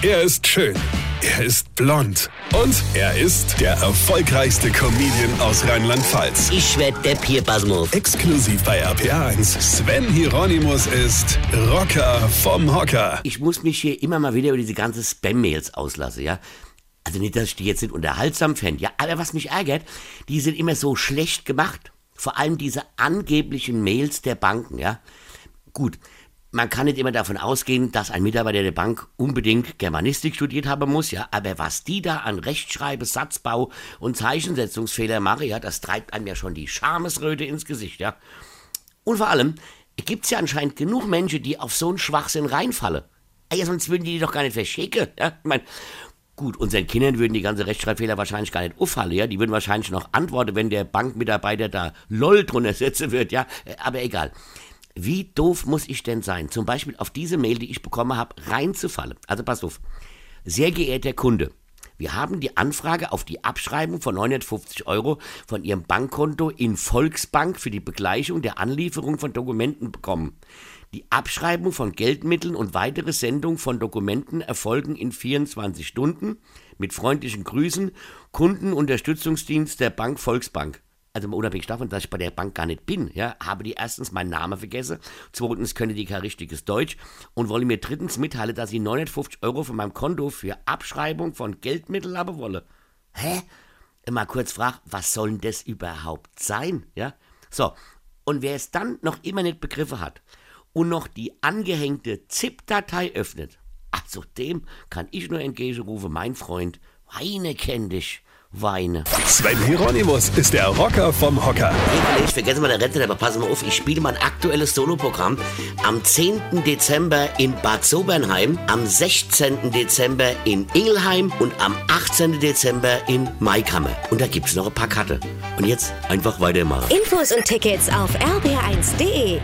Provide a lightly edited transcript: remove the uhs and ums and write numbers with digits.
Er ist schön. Er ist blond. Und er ist der erfolgreichste Comedian aus Rheinland-Pfalz. Ich werd der Pierpasmus. Exklusiv bei APA 1. Sven Hieronymus ist Rocker vom Hocker. Ich muss mich hier immer mal wieder über diese ganzen Spam-Mails auslassen, ja. Also nicht, dass ich die jetzt nicht unterhaltsam fände, ja. Aber was mich ärgert, die sind immer so schlecht gemacht. Vor allem diese angeblichen Mails der Banken, ja. Gut. Man kann nicht immer davon ausgehen, dass ein Mitarbeiter der Bank unbedingt Germanistik studiert haben muss, ja, aber was die da an Rechtschreibe, Satzbau und Zeichensetzungsfehler machen, ja, das treibt einem ja schon die Schamesröte ins Gesicht, ja. Und vor allem gibt's ja anscheinend genug Menschen, die auf so einen Schwachsinn reinfallen. Ja, sonst würden die doch gar nicht verschicken, ja. Ich meine, gut, unseren Kindern würden die ganzen Rechtschreibfehler wahrscheinlich gar nicht auffallen, ja. Die würden wahrscheinlich noch antworten, wenn der Bankmitarbeiter da LOL drunter setzen wird, ja. Aber egal. Wie doof muss ich denn sein, zum Beispiel auf diese Mail, die ich bekommen habe, reinzufallen? Also pass auf. Sehr geehrter Kunde, wir haben die Anfrage auf die Abschreibung von 950 € von Ihrem Bankkonto in Volksbank für die Begleichung der Anlieferung von Dokumenten bekommen. Die Abschreibung von Geldmitteln und weitere Sendung von Dokumenten erfolgen in 24 Stunden. Mit freundlichen Grüßen, Kundenunterstützungsdienst der Bank Volksbank. Also unabhängig davon, dass ich bei der Bank gar nicht bin, ja, habe die erstens meinen Namen vergessen, zweitens können die kein richtiges Deutsch und wollen mir drittens mitteilen, dass sie 950 € von meinem Konto für Abschreibung von Geldmitteln haben wollen. Hä? Mal kurz frag, was soll denn das überhaupt sein? Ja? So, und wer es dann noch immer nicht begriffen hat und noch die angehängte ZIP-Datei öffnet, also dem kann ich nur entgegenrufen, mein Freund, weine kenn dich. Weine. Sven Hieronymus ist der Rocker vom Hocker. Hey, ich vergesse mal den Rente, aber passen wir auf, ich spiele mein aktuelles Soloprogramm am 10. Dezember in Bad Sobernheim, am 16. Dezember in Ingelheim und am 18. Dezember in Maikammer. Und da gibt's noch ein paar Karten. Und jetzt einfach weitermachen. Infos und Tickets auf rb1.de.